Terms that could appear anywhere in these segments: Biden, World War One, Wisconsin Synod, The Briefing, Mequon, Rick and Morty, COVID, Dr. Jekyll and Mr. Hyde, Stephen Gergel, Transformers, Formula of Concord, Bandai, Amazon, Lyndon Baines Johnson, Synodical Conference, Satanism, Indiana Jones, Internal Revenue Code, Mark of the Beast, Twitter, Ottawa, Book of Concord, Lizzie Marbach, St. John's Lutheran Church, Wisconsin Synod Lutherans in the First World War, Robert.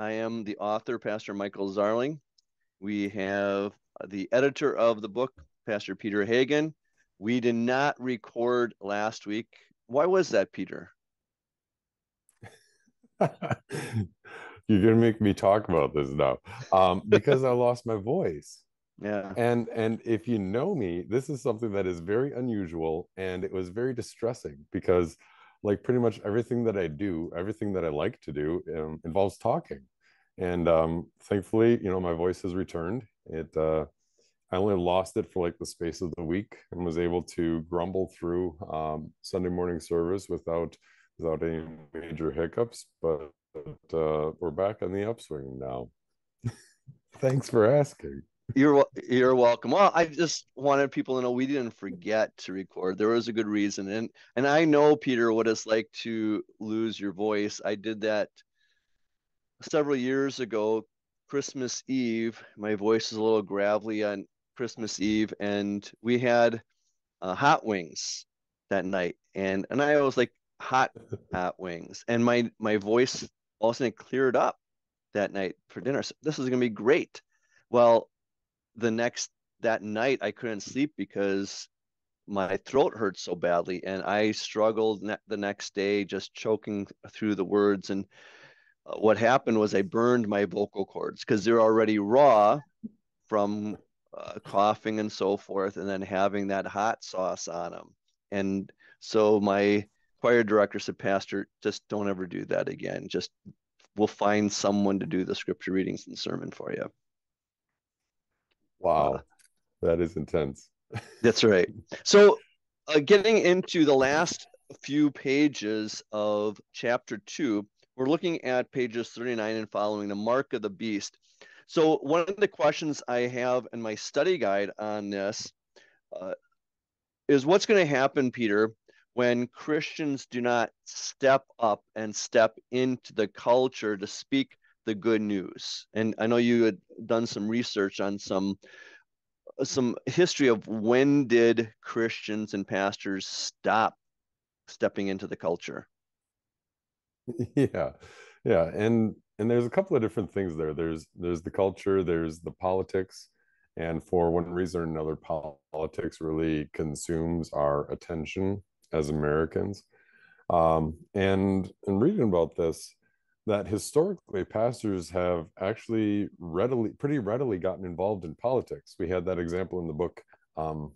I am the author, Pastor Michael Zarling. We have the editor of the book, Pastor Peter Hagen. We did not record last week. Why was that, Peter? You're gonna make me talk about this now, because I lost my voice. Yeah, and if you know me, this is something that is very unusual, and it was very distressing because, like, pretty much everything that I do, everything that I like to do, involves talking, and thankfully, you know, my voice has returned. I only lost it for like the space of the week, and was able to grumble through Sunday morning service without any major hiccups, but. We're back on the upswing now. Thanks for asking. You're welcome. Well, I just wanted people to know we didn't forget to record. There was a good reason, and I know, Peter, what it's like to lose your voice. I did that several years ago. Christmas Eve, my voice is a little gravelly on Christmas Eve, and we had hot wings that night, and I was like hot wings, and my voice all of a sudden cleared up that night for dinner. So this is gonna be great. Well, that night I couldn't sleep because my throat hurt so badly, and I struggled the next day, just choking through the words. And what happened was I burned my vocal cords because they're already raw from coughing and so forth, and then having that hot sauce on them. And so my choir director said, Pastor, just don't ever do that again. Just, we'll find someone to do the scripture readings and sermon for you. Wow. That is intense. That's right. So getting into the last few pages of chapter 2, we're looking at pages 39 and following, the mark of the beast. So one of the questions I have in my study guide on this is, what's going to happen, Peter, when Christians do not step up and step into the culture to speak the good news? And I know you had done some research on some history of when did Christians and pastors stop stepping into the culture? Yeah. And there's a couple of different things there. There's the culture, there's the politics. And for one reason or another, politics really consumes our attention as Americans. And reading about this, that historically pastors have actually pretty readily gotten involved in politics. We had that example in the book of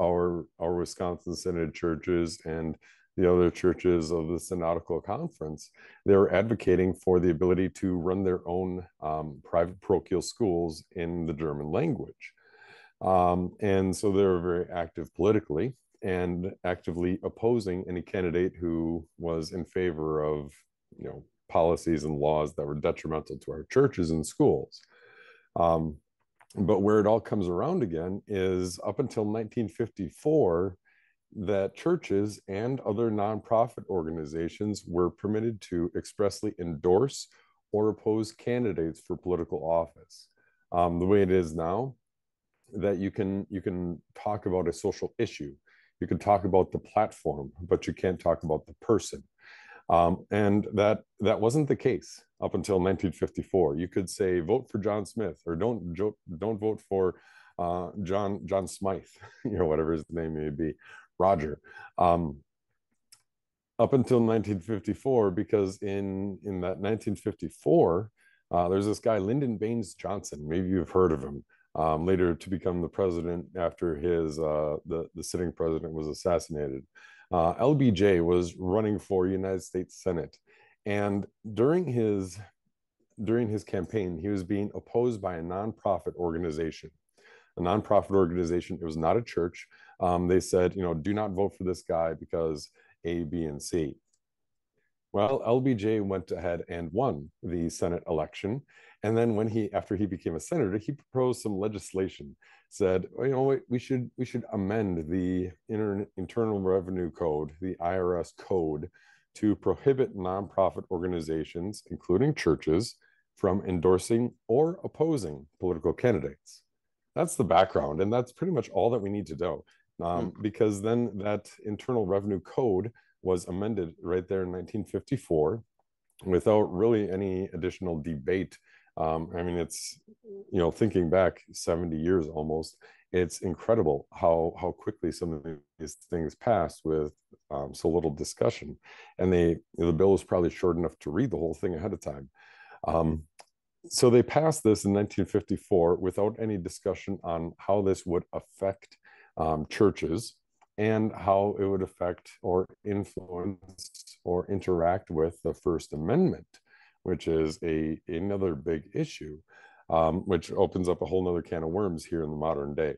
our Wisconsin Synod churches and the other churches of the Synodical Conference. They were advocating for the ability to run their own private parochial schools in the German language. And so they were very active politically, and actively opposing any candidate who was in favor of, you know, policies and laws that were detrimental to our churches and schools. But where it all comes around again is up until 1954, that churches and other nonprofit organizations were permitted to expressly endorse or oppose candidates for political office. The way it is now, that you can talk about a social issue. You can talk about the platform, but you can't talk about the person. And that wasn't the case up until 1954. You could say, vote for John Smith, or don't vote for John Smythe, you know, whatever his name may be, Roger. Up until 1954, because in that 1954, there's this guy, Lyndon Baines Johnson. Maybe you've heard of him. Later to become the president after his the sitting president was assassinated. LBJ was running for United States Senate, and during his campaign, he was being opposed by a nonprofit organization. It was not a church. They said, you know, do not vote for this guy because A, B, and C. Well, LBJ went ahead and won the Senate election. And then after he became a senator, he proposed some legislation, said, you know, we should amend the Internal Revenue Code, the IRS code, to prohibit nonprofit organizations, including churches, from endorsing or opposing political candidates. That's the background. And that's pretty much all that we need to know, because then that Internal Revenue Code was amended right there in 1954. without really any additional debate. I mean, it's, you know, thinking back 70 years almost, it's incredible how quickly some of these things passed with so little discussion. And they, you know, the bill was probably short enough to read the whole thing ahead of time. So they passed this in 1954 without any discussion on how this would affect churches and how it would affect or influence or interact with the First Amendment, which is another big issue, which opens up a whole nother can of worms here in the modern day.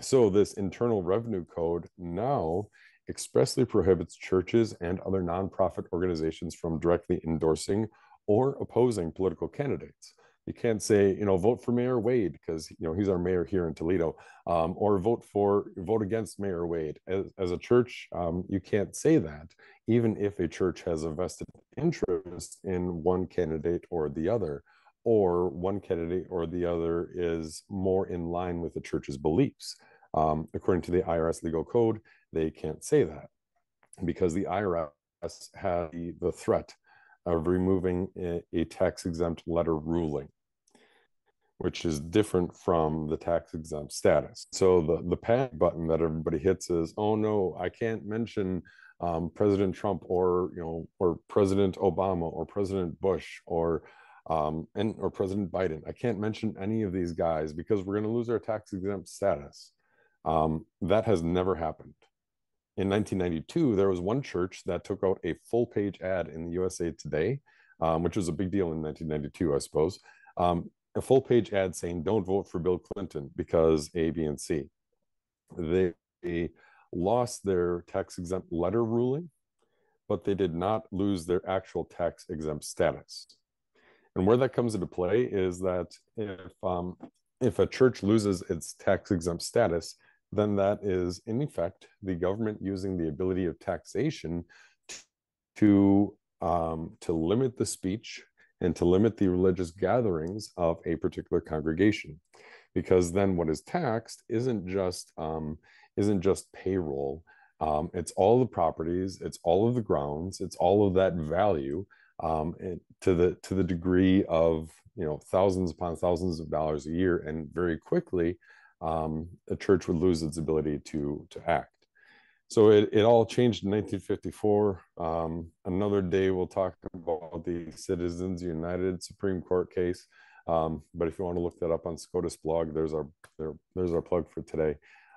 So this Internal Revenue Code now expressly prohibits churches and other nonprofit organizations from directly endorsing or opposing political candidates. You can't say, you know, vote for Mayor Wade because, you know, he's our mayor here in Toledo, or vote against Mayor Wade. As a church, you can't say that, even if a church has a vested interest in one candidate or the other, or one candidate or the other is more in line with the church's beliefs. According to the IRS legal code, they can't say that because the IRS has the threat of removing a tax-exempt letter ruling, which is different from the tax-exempt status. So the panic button that everybody hits is, oh no, I can't mention President Trump or, you know, or President Obama or President Bush or President Biden. I can't mention any of these guys because we're going to lose our tax-exempt status. That has never happened. In 1992, there was one church that took out a full-page ad in the USA Today, which was a big deal in 1992, I suppose, a full-page ad saying, don't vote for Bill Clinton because A, B, and C. They lost their tax-exempt letter ruling, but they did not lose their actual tax-exempt status. And where that comes into play is that if a church loses its tax-exempt status, then that is, in effect, the government using the ability of taxation to limit the speech and to limit the religious gatherings of a particular congregation. Because then what is taxed isn't just payroll. It's all the properties, it's all of the grounds, it's all of that value to the degree of, you know, thousands upon thousands of dollars a year, and very quickly, a church would lose its ability to act. So it all changed in 1954. Another day we'll talk about the Citizens United Supreme Court case. But if you want to look that up on SCOTUS blog, there's our plug for today.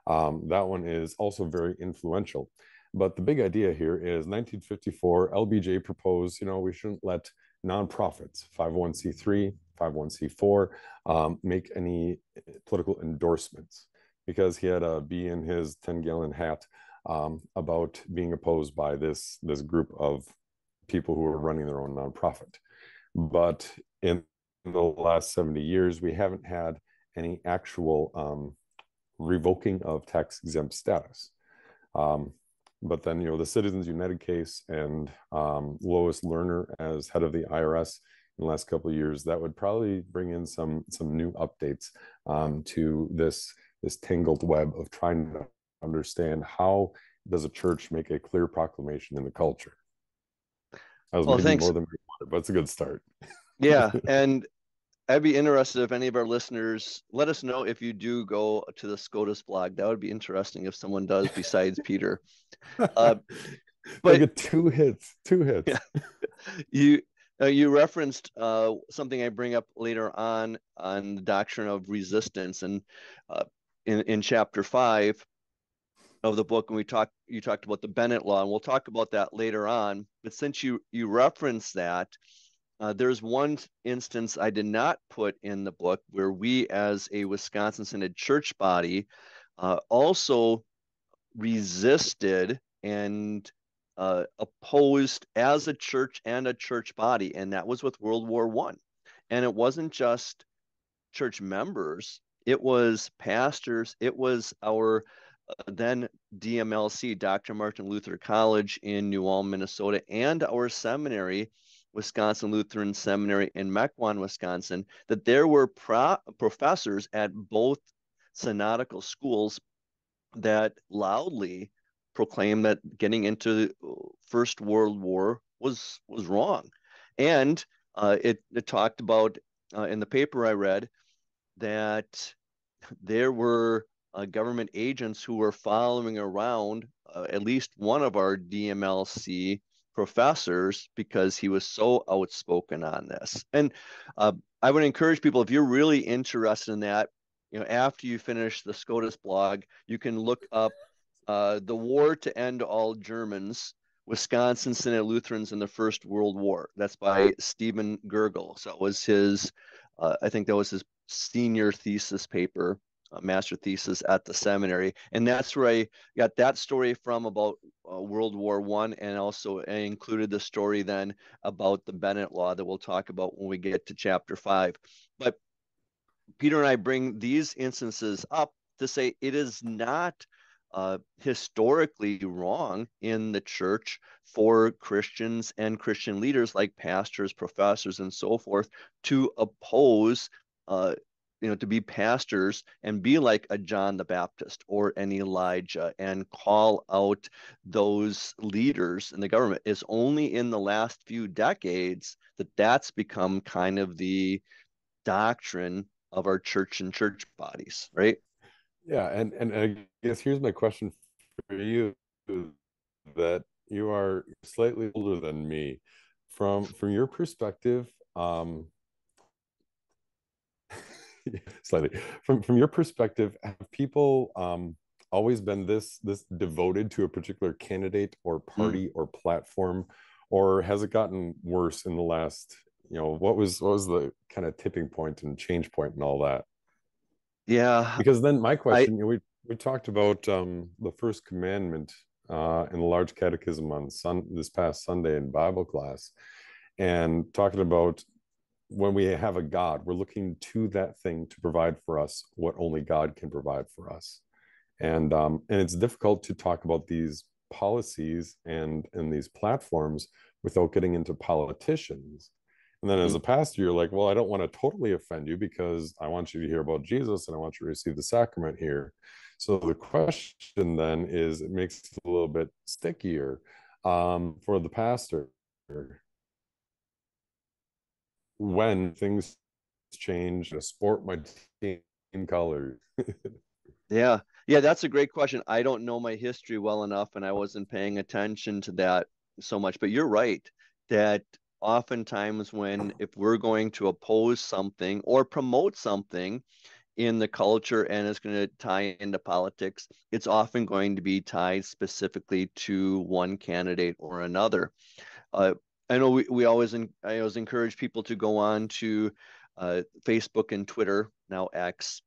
That one is also very influential. But the big idea here is 1954, LBJ proposed, you know, we shouldn't let nonprofits, 501c3, 501c4, make any political endorsements, because he had a bee in his 10-gallon hat about being opposed by this group of people who were running their own nonprofit. But in the last 70 years, we haven't had any actual revoking of tax-exempt status. But then, you know, the Citizens United case and Lois Lerner as head of the IRS in the last couple of years, that would probably bring in some new updates to this tangled web of trying to understand how does a church make a clear proclamation in the culture. I was making more than we wanted, but it's a good start. Yeah, and I'd be interested if any of our listeners, let us know if you do go to the SCOTUS blog. That would be interesting if someone does besides Peter. But I get two hits. Yeah. You referenced something I bring up later on the doctrine of resistance, and in chapter 5 of the book, when you talked about the Bennett Law, and we'll talk about that later on. But since you referenced that, there's one instance I did not put in the book where we, as a Wisconsin Synod church body, also resisted and opposed as a church and a church body, and that was with World War I. And it wasn't just church members, it was pastors, it was our then DMLC, Dr. Martin Luther College in New Ulm, Minnesota, and our seminary, Wisconsin Lutheran Seminary in Mequon, Wisconsin, that there were professors at both synodical schools that loudly proclaimed that getting into First World War was wrong. And it talked about in the paper I read that there were government agents who were following around at least one of our DMLC professors because he was so outspoken on this. And I would encourage people, if you're really interested in that, you know, after you finish the SCOTUS blog, you can look up The War to End All Germans, Wisconsin Synod Lutherans in the First World War. That's by Stephen Gergel. So it was his, I think that was his senior thesis paper, master thesis at the seminary. And that's where I got that story from about World War I, and also I included the story then about the Bennett Law that we'll talk about when we get to chapter 5. But Peter and I bring these instances up to say it is not historically wrong in the church for Christians and Christian leaders like pastors, professors, and so forth to oppose, to be pastors and be like a John the Baptist or an Elijah and call out those leaders in the government. It's only in the last few decades that that's become kind of the doctrine of our church and church bodies, right? Yeah, and I guess here's my question for you, that you are slightly older than me. From your perspective, slightly from your perspective, have people always been this devoted to a particular candidate or party or platform, or has it gotten worse in the last? You know, what was the kind of tipping point and change point and all that? Yeah, because then my question, we talked about the first commandment in the large catechism on this past Sunday in Bible class, and talking about when we have a God, we're looking to that thing to provide for us what only God can provide for us. And and it's difficult to talk about these policies and these platforms without getting into politicians. And then as a pastor, you're like, well, I don't want to totally offend you because I want you to hear about Jesus and I want you to receive the sacrament here. So the question then is, it makes it a little bit stickier for the pastor when things change, to sport my team colors. Yeah. Yeah, that's a great question. I don't know my history well enough and I wasn't paying attention to that so much, but you're right that oftentimes if we're going to oppose something or promote something in the culture and it's going to tie into politics, it's often going to be tied specifically to one candidate or another. I know I always encourage people to go on to Facebook and Twitter, now X,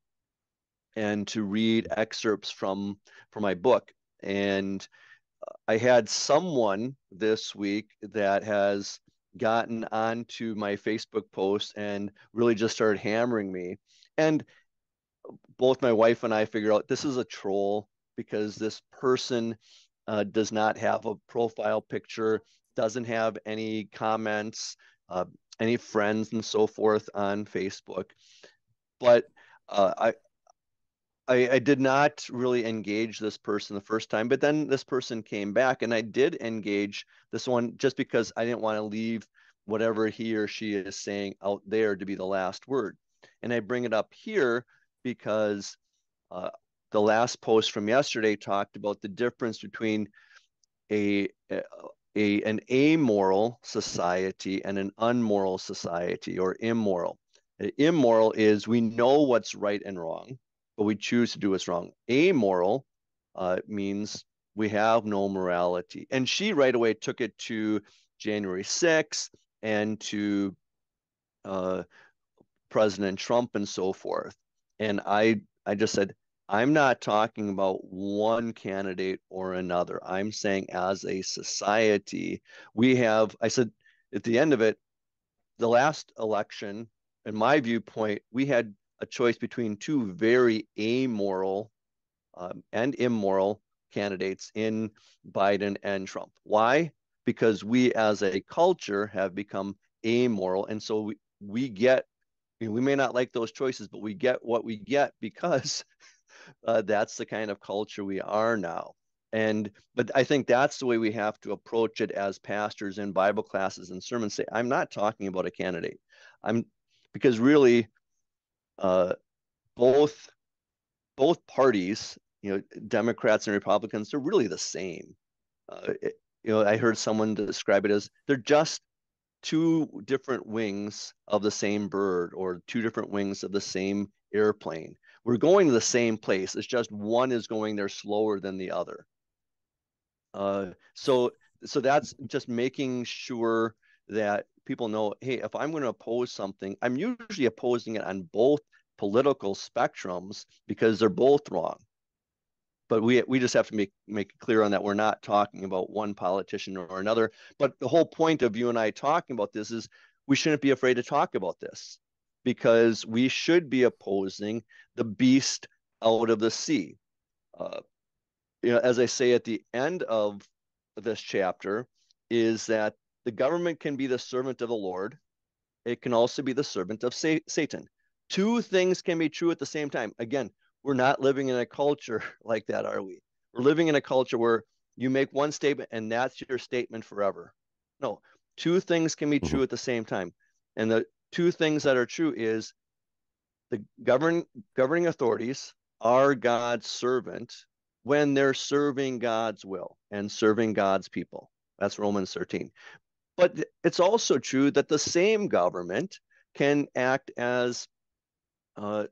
and to read excerpts from my book. And I had someone this week that has gotten onto my Facebook post and really just started hammering me. And both my wife and I figured out this is a troll because this person does not have a profile picture, doesn't have any comments, any friends and so forth on Facebook. But I did not really engage this person the first time, but then this person came back and I did engage this one just because I didn't want to leave whatever he or she is saying out there to be the last word. And I bring it up here because the last post from yesterday talked about the difference between an amoral society and an unmoral society, or immoral. Immoral is we know what's right and wrong, but we choose to do what's wrong. Amoral means we have no morality. And she right away took it to January 6th and to President Trump and so forth. And I just said, I'm not talking about one candidate or another. I'm saying as a society, I said at the end of it, the last election, in my viewpoint, we had a choice between two very amoral and immoral candidates in Biden and Trump. Why? Because we as a culture have become amoral. And so we get, we may not like those choices, but we get what we get because that's the kind of culture we are now. But I think that's the way we have to approach it as pastors in Bible classes and sermons. Say, I'm not talking about a candidate. Because really, both parties, Democrats and Republicans, they're really the same. I heard someone describe it as they're just two different wings of the same bird, or two different wings of the same airplane. We're going to the same place. It's just one is going there slower than the other. So that's just making sure that people know, hey, if I'm going to oppose something, I'm usually opposing it on both political spectrums because they're both wrong. But we just have to make it clear on that we're not talking about one politician or another. But the whole point of you and I talking about this is we shouldn't be afraid to talk about this, because we should be opposing the beast out of the sea. As I say at the end of this chapter, is that the government can be the servant of the Lord. It can also be the servant of Satan. Two things can be true at the same time. Again, we're not living in a culture like that, are we? We're living in a culture where you make one statement and that's your statement forever. No, two things can be true at the same time. And the two things that are true is the governing authorities are God's servant when they're serving God's will and serving God's people. That's Romans 13. But it's also true that the same government can act as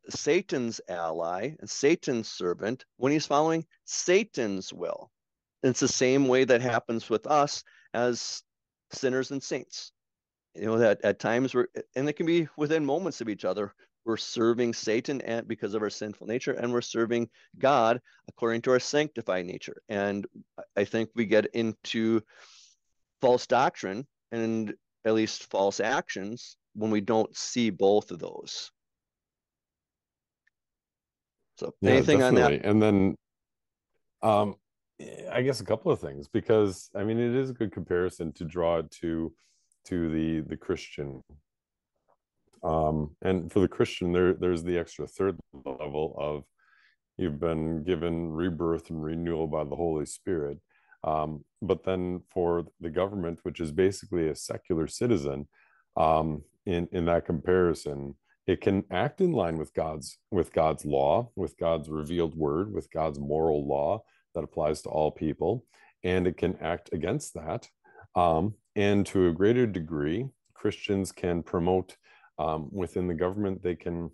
Satan's ally and Satan's servant when he's following Satan's will. And it's the same way that happens with us as sinners and saints. That at times and it can be within moments of each other, we're serving Satan because of our sinful nature, and we're serving God according to our sanctified nature. And I think we get into false doctrine and at least false actions when we don't see both of those. So yeah, anything definitely on that? And then I guess a couple of things, because I mean, it is a good comparison to draw to the Christian, and for the Christian, there's the extra third level of you've been given rebirth and renewal by the Holy Spirit. But then for the government, which is basically a secular citizen, in that comparison, it can act in line with God's law, with God's revealed word, with God's moral law that applies to all people, and it can act against that. And to a greater degree, Christians can promote within the government. They can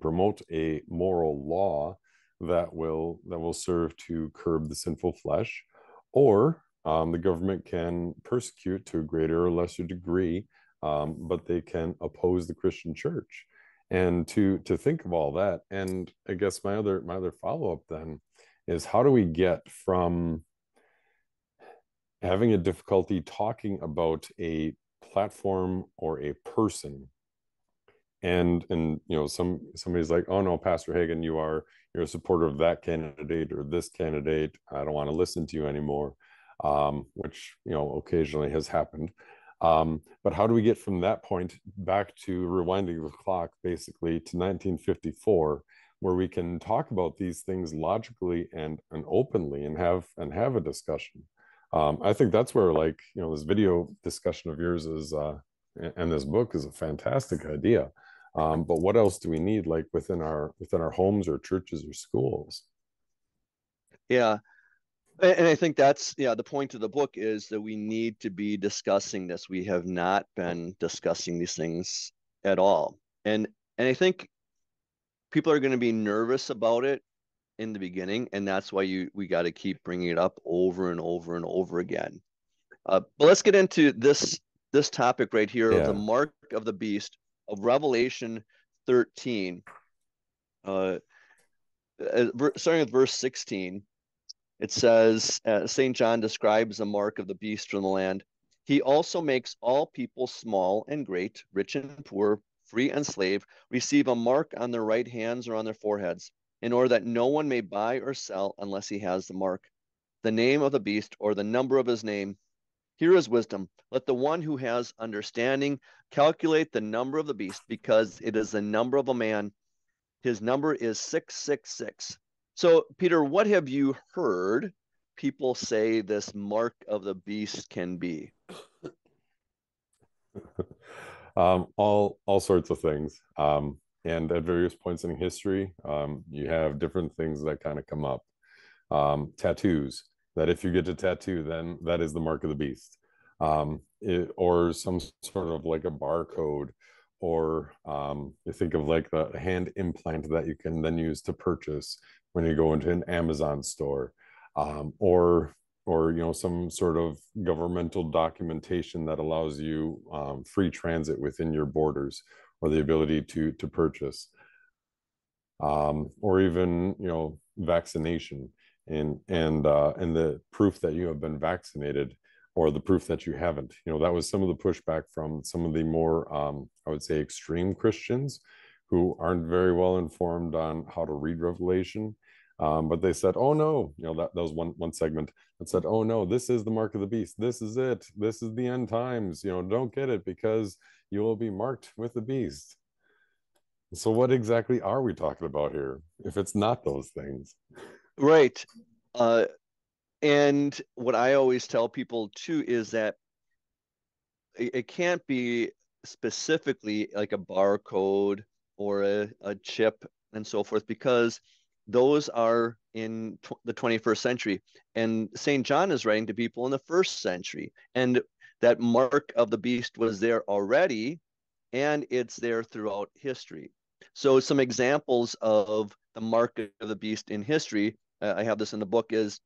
promote a moral law that will serve to curb the sinful flesh, or the government can persecute to a greater or lesser degree, but they can oppose the Christian church. And to think of all that, and I guess my other follow up then is, how do we get from having a difficulty talking about a platform or a person, and somebody's like, oh no, Pastor Hagen, you're a supporter of that candidate or this candidate, I don't want to listen to you anymore, which occasionally has happened, but how do we get from that point back to rewinding the clock basically to 1954, where we can talk about these things logically and openly and have a discussion? I think that's where, this video discussion of yours is, and this book is a fantastic idea. But what else do we need, within our homes or churches or schools? Yeah, and I think that's the point of the book is that we need to be discussing this. We have not been discussing these things at all, and I think people are going to be nervous about it in the beginning, and that's why we got to keep bringing it up over and over and over again. But let's get into this topic right here of the mark of the beast of Revelation 13, starting with verse 16. It says, St. John describes the mark of the beast from the land. He also makes all people, small and great, rich and poor, free and slave, receive a mark on their right hands or on their foreheads, in order that no one may buy or sell unless he has the mark, the name of the beast, or the number of his name. Here is wisdom. Let the one who has understanding calculate the number of the beast, because it is the number of a man. His number is 666. So, Peter, what have you heard people say this mark of the beast can be? All sorts of things. And at various points in history, you have different things that kind of come up. Tattoos, that if you get a tattoo, then that is the mark of the beast. Or some sort of like a barcode, or you think of like the hand implant that you can then use to purchase when you go into an Amazon store, or you know, some sort of governmental documentation that allows you free transit within your borders, or the ability to purchase, or even, you know, vaccination and the proof that you have been vaccinated, or the proof that you haven't. You know, that was some of the pushback from some of the more, I would say, extreme Christians who aren't very well informed on how to read Revelation. But they said, oh no, you know, that was one segment that said, oh no, this is the mark of the beast. This is it. This is the end times. You know, don't get it because you will be marked with the beast. So what exactly are we talking about here if it's not those things? Right. And what I always tell people too is that it can't be specifically like a barcode or a chip and so forth, because those are in the 21st century. And St. John is writing to people in the first century. And that mark of the beast was there already, and it's there throughout history. So some examples of the mark of the beast in history, I have this in the book, is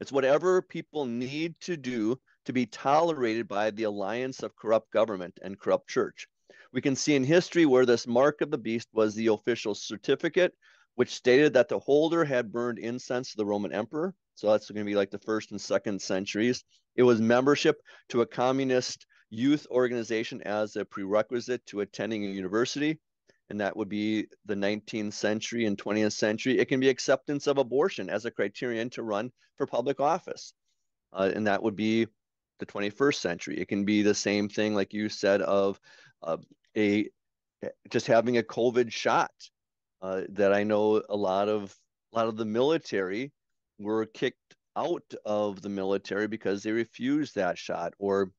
it's whatever people need to do to be tolerated by the alliance of corrupt government and corrupt church. We can see in history where this mark of the beast was the official certificate, which stated that the holder had burned incense to the Roman emperor. So that's going to be like the first and second centuries. It was membership to a communist youth organization as a prerequisite to attending a university. And that would be the 19th century and 20th century. It can be acceptance of abortion as a criterion to run for public office. And that would be the 21st century. It can be the same thing, like you said, of just having a COVID shot, that I know a lot of the military were kicked out of the military because they refused that shot, or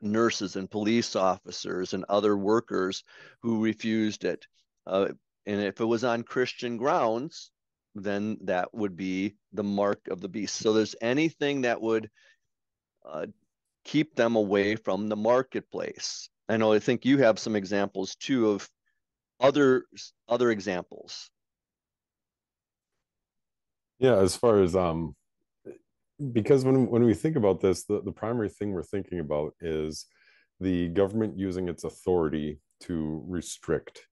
nurses and police officers and other workers who refused it. And if it was on Christian grounds, then that would be the mark of the beast. So there's anything that would keep them away from the marketplace. I think you have some examples too of other examples. Yeah, as far as because when we think about this, the primary thing we're thinking about is the government using its authority to restrict,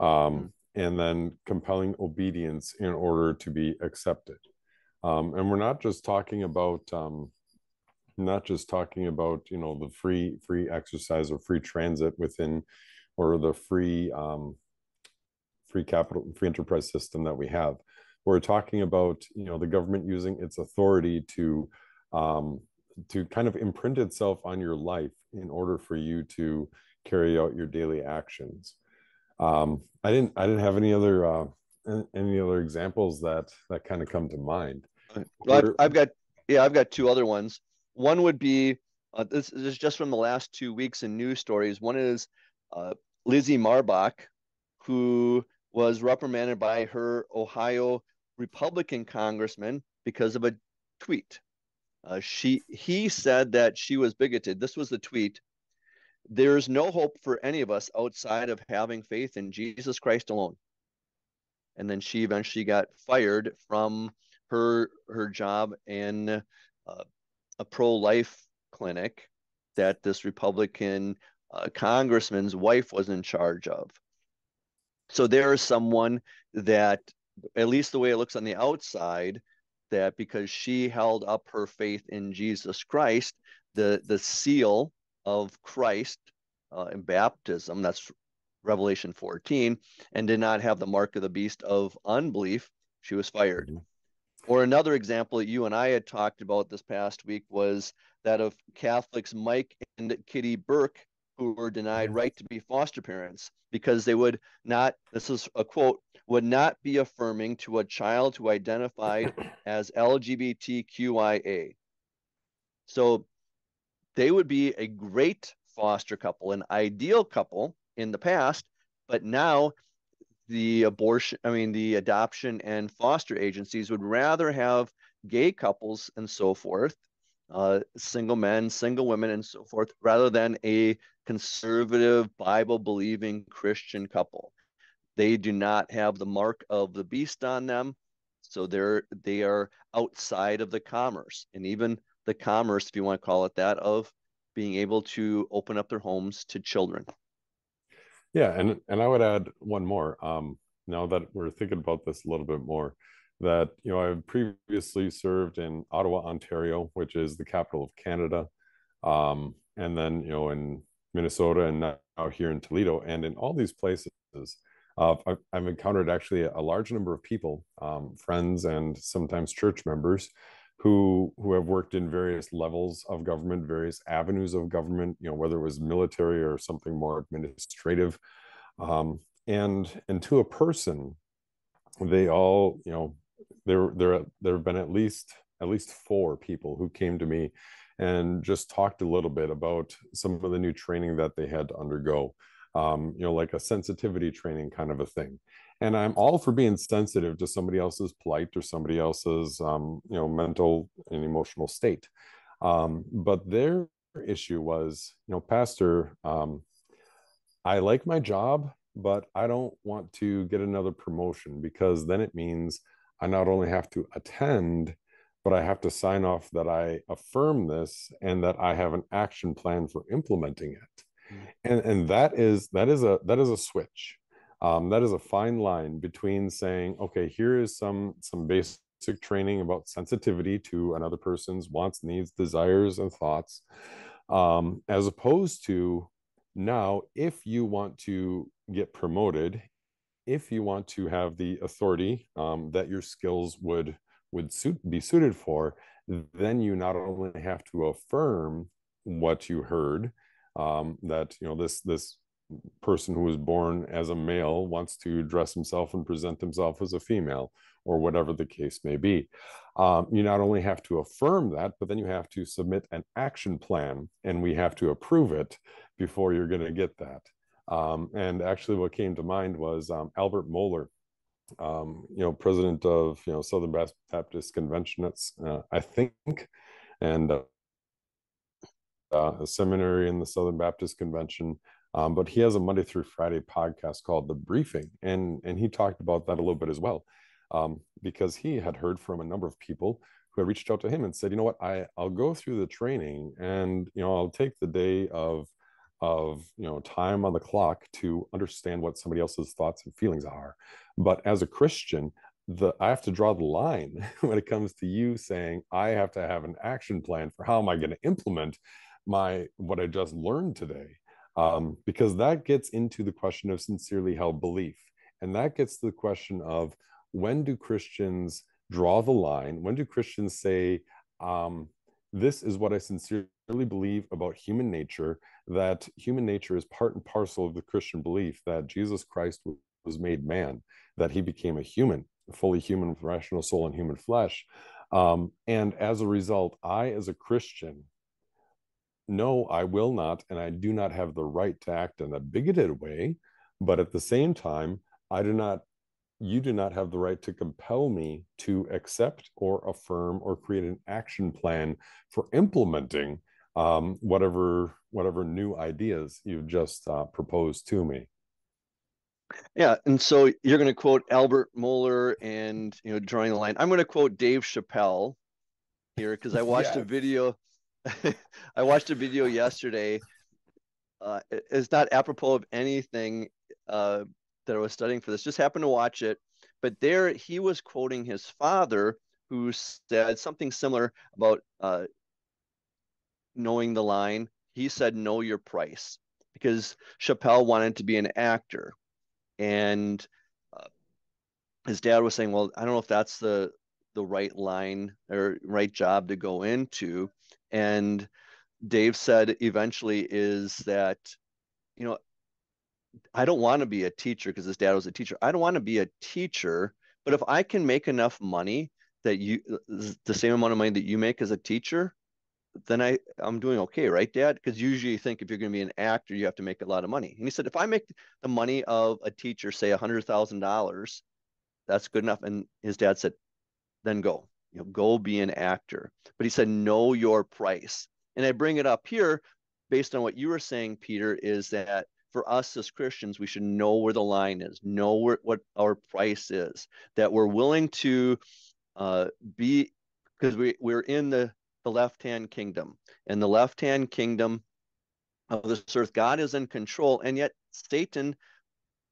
and then compelling obedience in order to be accepted. And we're not just talking about you know, the free exercise or free transit within, or the free enterprise system that we have. We're talking about, you know, the government using its authority to kind of imprint itself on your life in order for you to carry out your daily actions. I didn't have any other examples that kind of come to mind. Well, I've got two other ones. One would be this is just from the last 2 weeks in news stories. One is Lizzie Marbach, who was reprimanded by her Ohio Republican congressman because of a tweet. He said that she was bigoted. This was the tweet: "There is no hope for any of us outside of having faith in Jesus Christ alone." And then she eventually got fired from her job in a pro-life clinic that this Republican congressman's wife was in charge of. So there is someone that, at least the way it looks on the outside, that because she held up her faith in Jesus Christ, the seal of Christ in baptism, that's Revelation 14, and did not have the mark of the beast of unbelief, she was fired. Mm-hmm. Or another example that you and I had talked about this past week was that of Catholics Mike and Kitty Burke, who were denied right to be foster parents because they would not, this is a quote, would not be affirming to a child who identified as LGBTQIA. So they would be a great foster couple, an ideal couple in the past, but now the adoption and foster agencies would rather have gay couples and so forth, single men, single women, and so forth, rather than a conservative, Bible-believing Christian couple. They do not have the mark of the beast on them, so they are outside of the commerce, and even the commerce, if you want to call it that, of being able to open up their homes to children. Yeah, and I would add one more, now that we're thinking about this a little bit more, that, you know, I've previously served in Ottawa, Ontario, which is the capital of Canada, and then, you know, in Minnesota and now here in Toledo, and in all these places, I've encountered actually a large number of people, friends and sometimes church members, who have worked in various levels of government, various avenues of government, you know, whether it was military or something more administrative. And to a person, they all, you know, there have been at least four people who came to me and just talked a little bit about some of the new training that they had to undergo, you know, like a sensitivity training kind of a thing. And I'm all for being sensitive to somebody else's plight or somebody else's, you know, mental and emotional state. But their issue was, you know, Pastor, I like my job, but I don't want to get another promotion because then it means I not only have to attend, but I have to sign off that I affirm this and that I have an action plan for implementing it. And that is a switch. That is a fine line between saying, okay, here is some basic training about sensitivity to another person's wants, needs, desires, and thoughts, as opposed to now, if you want to get promoted, if you want to have the authority that your skills would be suited for, then you not only have to affirm what you heard, that, you know, this person who was born as a male wants to dress himself and present himself as a female, or whatever the case may be. You not only have to affirm that, but then you have to submit an action plan, and we have to approve it before you're going to get that. And actually what came to mind was Albert Moeller, you know, president of, you know, Southern Baptist Convention, I think, and a seminary in the Southern Baptist Convention. But he has a Monday through Friday podcast called The Briefing. And he talked about that a little bit as well, because he had heard from a number of people who had reached out to him and said, you know what, I'll go through the training and, you know, I'll take the day of, you know, time on the clock to understand what somebody else's thoughts and feelings are. But as a Christian, I have to draw the line when it comes to you saying, I have to have an action plan for how am I going to implement what I just learned today. Because that gets into the question of sincerely held belief. And that gets to the question of, when do Christians draw the line? When do Christians say, this is what I sincerely believe about human nature, that human nature is part and parcel of the Christian belief that Jesus Christ was made man, that he became a human, fully human with rational soul and human flesh. And as a result, I, as a Christian, no, I will not, and I do not have the right to act in a bigoted way, but at the same time, you do not have the right to compel me to accept or affirm or create an action plan for implementing whatever new ideas you've just proposed to me. Yeah, and so you're going to quote Albert Moeller and, you know, drawing the line. I'm going to quote Dave Chappelle here because I watched a video. I watched a video yesterday. It's not apropos of anything that I was studying for this. Just happened to watch it. But there he was quoting his father, who said something similar about knowing the line. He said, know your price, because Chappelle wanted to be an actor. And his dad was saying, well, I don't know if that's the right line or right job to go into. And Dave said eventually is that you know, I don't want to be a teacher because his dad was a teacher. I don't want to be a teacher, but if I can make enough money that you, the same amount of money that you make as a teacher, then I'm doing okay, right, Dad? Because usually you think if you're going to be an actor, you have to make a lot of money. And he said, if I make the money of a teacher, say $100,000, that's good enough. And his dad said, then go, you know, go be an actor. But he said, know your price. And I bring it up here based on what you were saying, Peter, is that for us as Christians, we should know where the line is, know where, what our price is, that we're willing to be, because we're in the left-hand kingdom. And the left-hand kingdom of this earth, God is in control, and yet Satan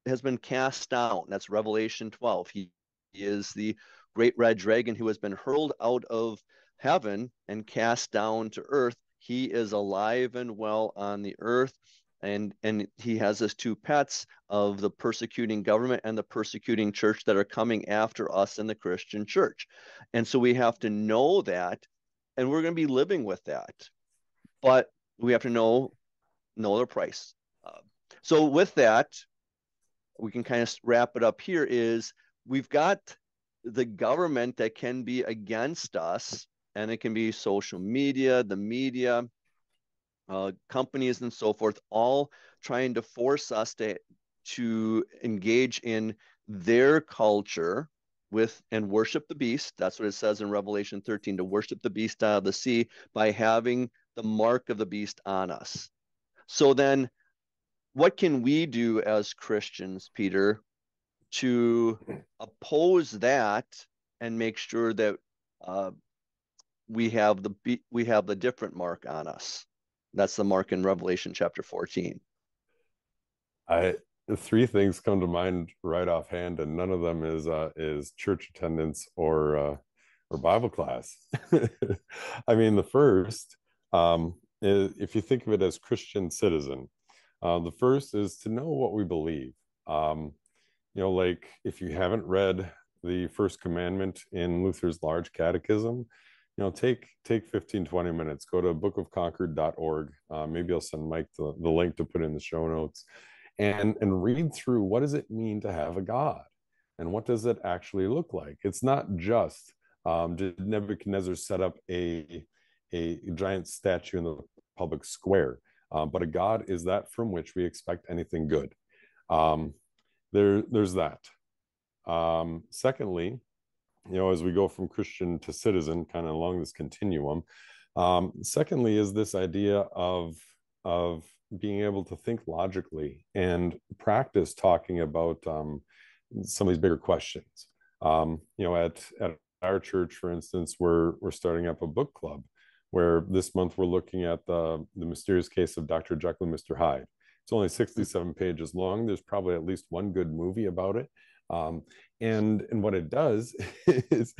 has been cast down. That's Revelation 12. He is the great red dragon who has been hurled out of heaven and cast down to earth. He is alive and well on the earth. And he has his two pets of the persecuting government and the persecuting church that are coming after us in the Christian church. And so we have to know that, and we're going to be living with that. But we have to know their price. So with that, we can kind of wrap it up here is we've got the government that can be against us, and it can be social media, the media, companies and so forth, all trying to force us to engage in their culture with and worship the beast. That's what it says in Revelation 13, to worship the beast out of the sea by having the mark of the beast on us. So then what can we do as Christians, Peter, to oppose that and make sure that we have the different mark on us? That's the mark in Revelation chapter 14. Three things come to mind right offhand, and none of them is church attendance or Bible class. I mean, the first, is, if you think of it as Christian citizen, the first is to know what we believe. You know, like if you haven't read the first commandment in Luther's large catechism, you know, take 15, 20 minutes, go to bookofconcord.org. Maybe I'll send Mike the link to put in the show notes, and read through what does it mean to have a God and what does it actually look like? It's not just, did Nebuchadnezzar set up a giant statue in the public square? But a God is that from which we expect anything good. There's that. Secondly, you know, as we go from Christian to citizen, kind of along this continuum. Secondly, is this idea of being able to think logically and practice talking about some of these bigger questions. You know, at our church, for instance, we're starting up a book club where this month we're looking at the mysterious case of Dr. Jekyll and Mr. Hyde. It's only 67 pages long. There's probably at least one good movie about it. And what it does is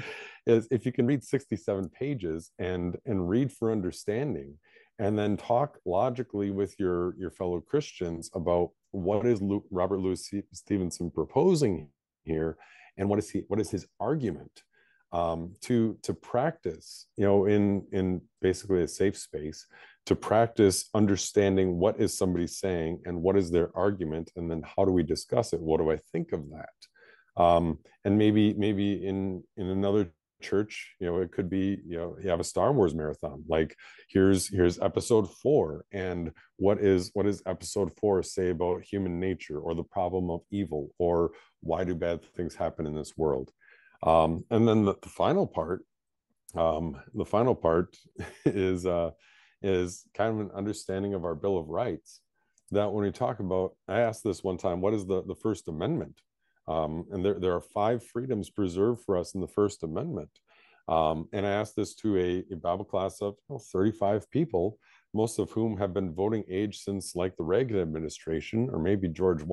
if you can read 67 pages and read for understanding, and then talk logically with your fellow Christians about what is Robert Louis Stevenson proposing here, and what is his argument, to practice, you know, in basically a safe space, to practice understanding what is somebody saying and what is their argument, and then how do we discuss it? What do I think of that? And maybe in another church, you know, it could be, you know, you have a Star Wars marathon, like here's episode 4, and what is episode 4 say about human nature or the problem of evil, or why do bad things happen in this world? And then the final part is kind of an understanding of our Bill of Rights, that when we talk about, I asked this one time, what is the First Amendment? And there are 5 freedoms preserved for us in the First Amendment. And I asked this to a Bible class of 35 people, most of whom have been voting age since like the Reagan administration, or maybe George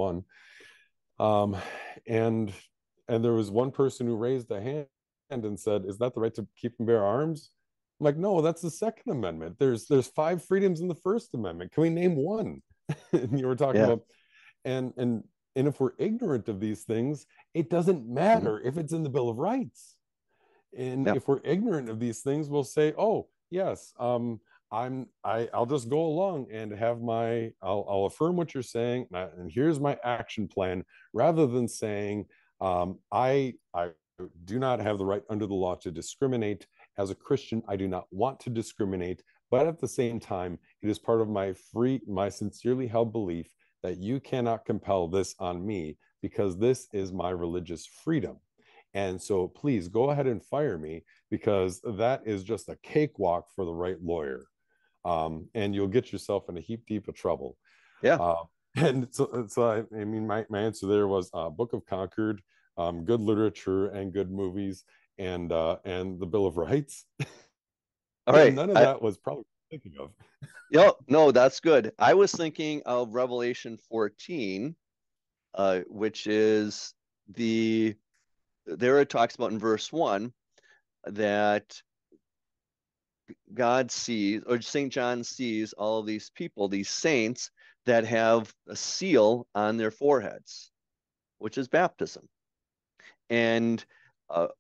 I. And there was one person who raised a hand and said, is that the right to keep and bear arms? I'm like, no, that's the Second Amendment. There's 5 freedoms in the First Amendment. Can we name one? And you were talking about, and if we're ignorant of these things, it doesn't matter if it's in the Bill of Rights. And if we're ignorant of these things, we'll say, oh, yes, I'll just go along and have my, I'll affirm what you're saying, and here's my action plan, rather than saying, I do not have the right under the law to discriminate. As a Christian, I do not want to discriminate, but at the same time, it is part of my sincerely held belief that you cannot compel this on me, because this is my religious freedom. And so please go ahead and fire me, because that is just a cakewalk for the right lawyer. And you'll get yourself in a heap deep of trouble. Yeah. And so, I mean, my answer there was Book of Concord, good literature and good movies, and the Bill of Rights. All right. None of that was probably thinking of. Yeah, no, that's good. I was thinking of Revelation 14, which is there it talks about in verse 1 that God sees, or St. John sees, all of these people, these saints that have a seal on their foreheads, which is baptism. And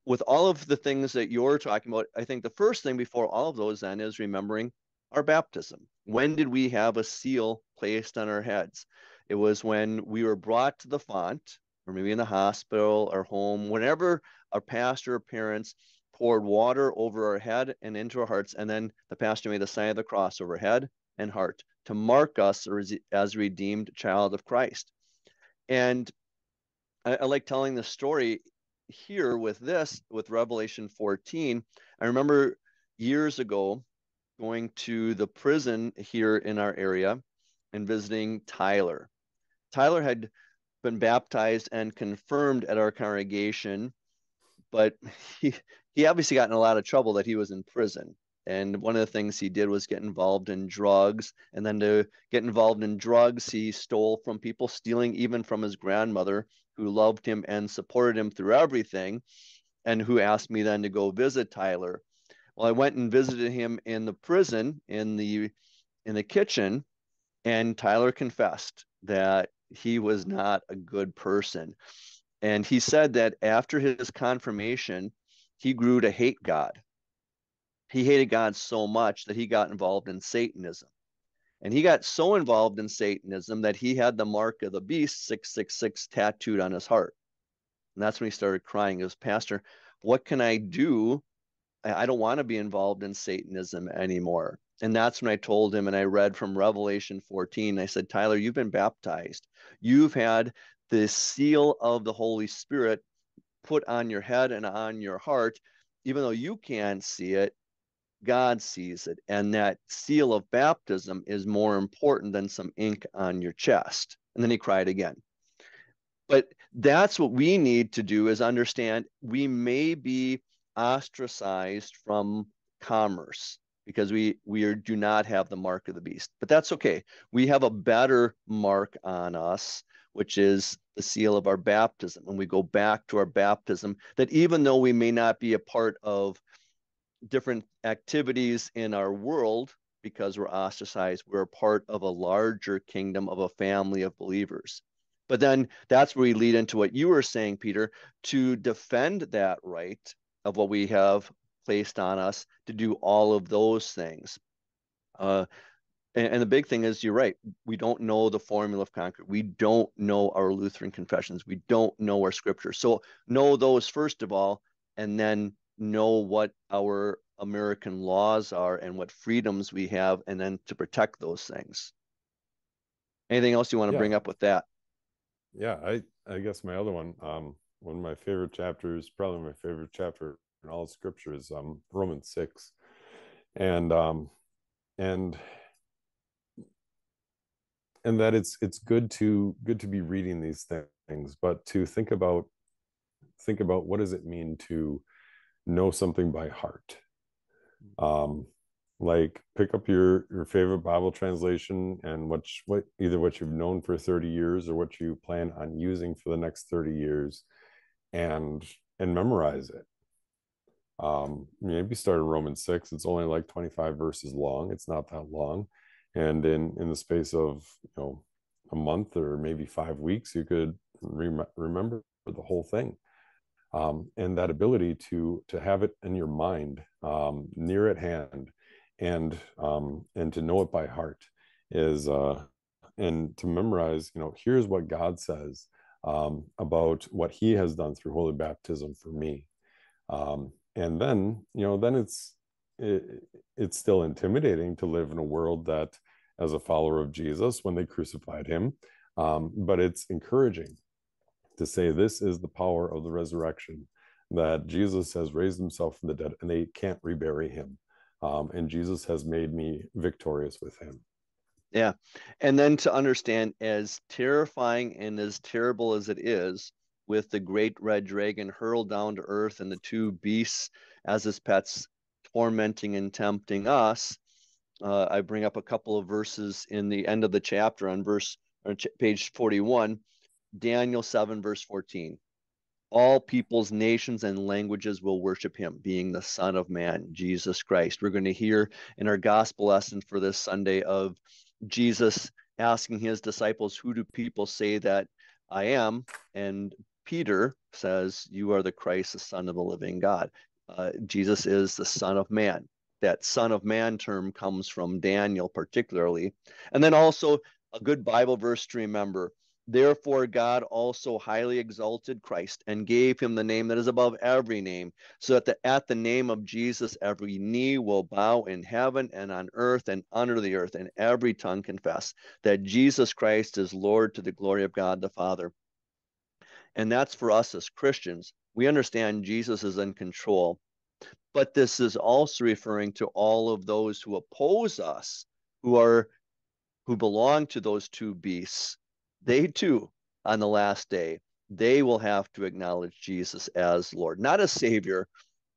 with all of the things that you're talking about, I think the first thing before all of those then is remembering our baptism. When did we have a seal placed on our heads? It was when we were brought to the font, or maybe in the hospital or home, whenever our pastor or parents poured water over our head and into our hearts, and then the pastor made the sign of the cross over head and heart to mark us as redeemed child of Christ. And I like telling the story here with Revelation 14. I remember years ago going to the prison here in our area and visiting Tyler. Tyler had been baptized and confirmed at our congregation, but he obviously got in a lot of trouble that he was in prison. And one of the things he did was get involved in drugs. And then to get involved in drugs, he stole from people, stealing even from his grandmother, who loved him and supported him through everything, and who asked me then to go visit Tyler. Well, I went and visited him in the prison, in the kitchen, and Tyler confessed that he was not a good person. And he said that after his confirmation, he grew to hate God. He hated God so much that he got involved in Satanism. And he got so involved in Satanism that he had the mark of the beast, 666, tattooed on his heart. And that's when he started crying. He goes, "Pastor, what can I do? I don't want to be involved in Satanism anymore." And that's when I told him, and I read from Revelation 14. I said, "Tyler, you've been baptized. You've had the seal of the Holy Spirit put on your head and on your heart. Even though you can't see it, God sees it. And that seal of baptism is more important than some ink on your chest." And then he cried again. But that's what we need to do, is understand we may be ostracized from commerce, because we do not have the mark of the beast. But that's okay. We have a better mark on us, which is the seal of our baptism. When we go back to our baptism, that even though we may not be a part of different activities in our world because we're ostracized, we're a part of a larger kingdom, of a family of believers. But then that's where we lead into what you were saying, Peter, to defend that right of what we have placed on us to do all of those things. And the big thing is, you're right, we don't know the formula of Concord. We don't know our Lutheran confessions. We don't know our scripture. So know those first of all, and then know what our American laws are and what freedoms we have, and then to protect those things. Anything else you want to bring up with that? Yeah, I guess my other one of my favorite chapters, probably my favorite chapter in all scripture, is Romans 6. And that it's good to be reading these things, but to think about what does it mean to know something by heart. Like, pick up your favorite Bible translation and either what you've known for 30 years or what you plan on using for the next 30 years, and memorize it. Maybe start in Romans 6. It's only like 25 verses long. It's not that long. And in the space of a month or maybe 5 weeks, you could remember the whole thing. And that ability to have it in your mind, near at hand, and to know it by heart is, and to memorize, you know, here's what God says about what he has done through holy baptism for me. And then, you know, then it's still intimidating to live in a world that, as a follower of Jesus, when they crucified him, but it's encouraging to say, this is the power of the resurrection, that Jesus has raised himself from the dead and they can't rebury him. And Jesus has made me victorious with him. Yeah. And then to understand, as terrifying and as terrible as it is, with the great red dragon hurled down to earth and the two beasts as his pets tormenting and tempting us, I bring up a couple of verses in the end of the chapter on page 41, Daniel 7, verse 14. All peoples, nations, and languages will worship him, being the Son of Man, Jesus Christ. We're going to hear in our gospel lesson for this Sunday of Jesus asking his disciples, who do people say that I am? And Peter says, you are the Christ, the Son of the living God. Jesus is the Son of Man. That Son of Man term comes from Daniel particularly. And then also a good Bible verse to remember. Therefore, God also highly exalted Christ and gave him the name that is above every name, so that at the name of Jesus, every knee will bow in heaven and on earth and under the earth, and every tongue confess that Jesus Christ is Lord to the glory of God the Father. And that's for us as Christians. We understand Jesus is in control, but this is also referring to all of those who oppose us, who belong to those two beasts. They too, on the last day, they will have to acknowledge Jesus as Lord, not as Savior,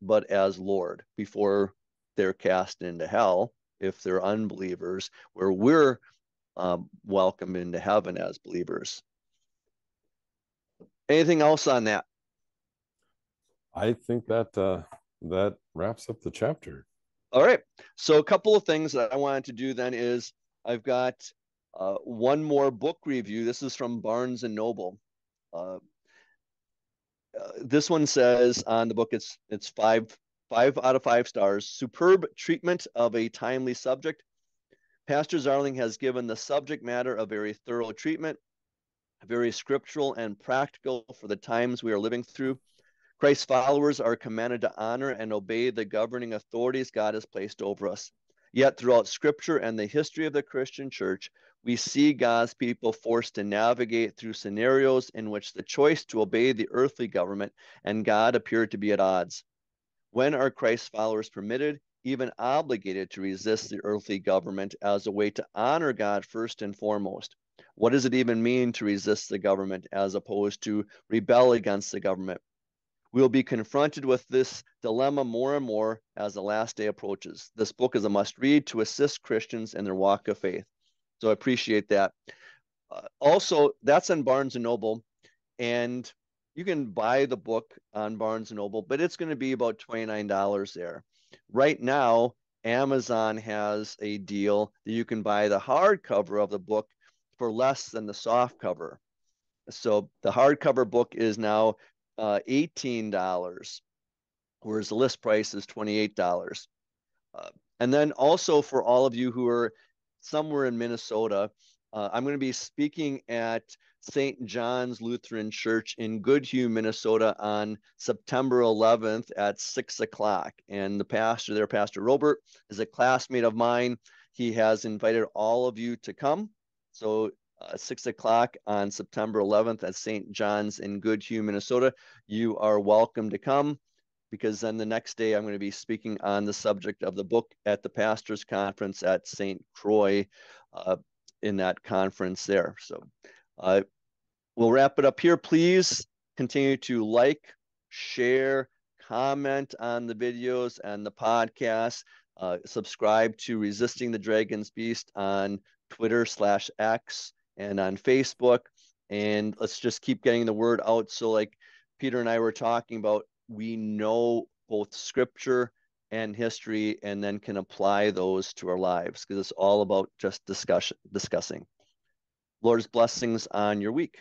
but as Lord, before they're cast into hell, if they're unbelievers, where we're welcomed into heaven as believers. Anything else on that? I think that that wraps up the chapter. All right. So a couple of things that I wanted to do then is I've got one more book review. This is from Barnes & Noble. This one says on the book, it's five out of five stars. Superb treatment of a timely subject. Pastor Zarling has given the subject matter a very thorough treatment, very scriptural and practical for the times we are living through. Christ's followers are commanded to honor and obey the governing authorities God has placed over us. Yet throughout Scripture and the history of the Christian church, we see God's people forced to navigate through scenarios in which the choice to obey the earthly government and God appear to be at odds. When are Christ's followers permitted, even obligated, to resist the earthly government as a way to honor God first and foremost? What does it even mean to resist the government as opposed to rebel against the government? We'll be confronted with this dilemma more and more as the last day approaches. This book is a must-read to assist Christians in their walk of faith. So I appreciate that. Also, that's on Barnes & Noble, and you can buy the book on Barnes & Noble, but it's going to be about $29 there. Right now, Amazon has a deal that you can buy the hardcover of the book for less than the softcover. So the hardcover book is now $18, whereas the list price is $28. And then also for all of you who are somewhere in Minnesota, I'm going to be speaking at St. John's Lutheran Church in Goodhue, Minnesota on September 11th at 6 o'clock. And the pastor there, Pastor Robert, is a classmate of mine. He has invited all of you to come. So 6 o'clock on September 11th at St. John's in Goodhue, Minnesota. You are welcome to come, because then the next day I'm going to be speaking on the subject of the book at the pastor's conference at St. Croix in that conference there. So we'll wrap it up here. Please continue to like, share, comment on the videos and the podcast. Subscribe to Resisting the Dragon's Beast on Twitter/X. And on Facebook, and let's just keep getting the word out. So like Peter and I were talking about, we know both scripture and history, and then can apply those to our lives, because it's all about just discussing. Lord's blessings on your week.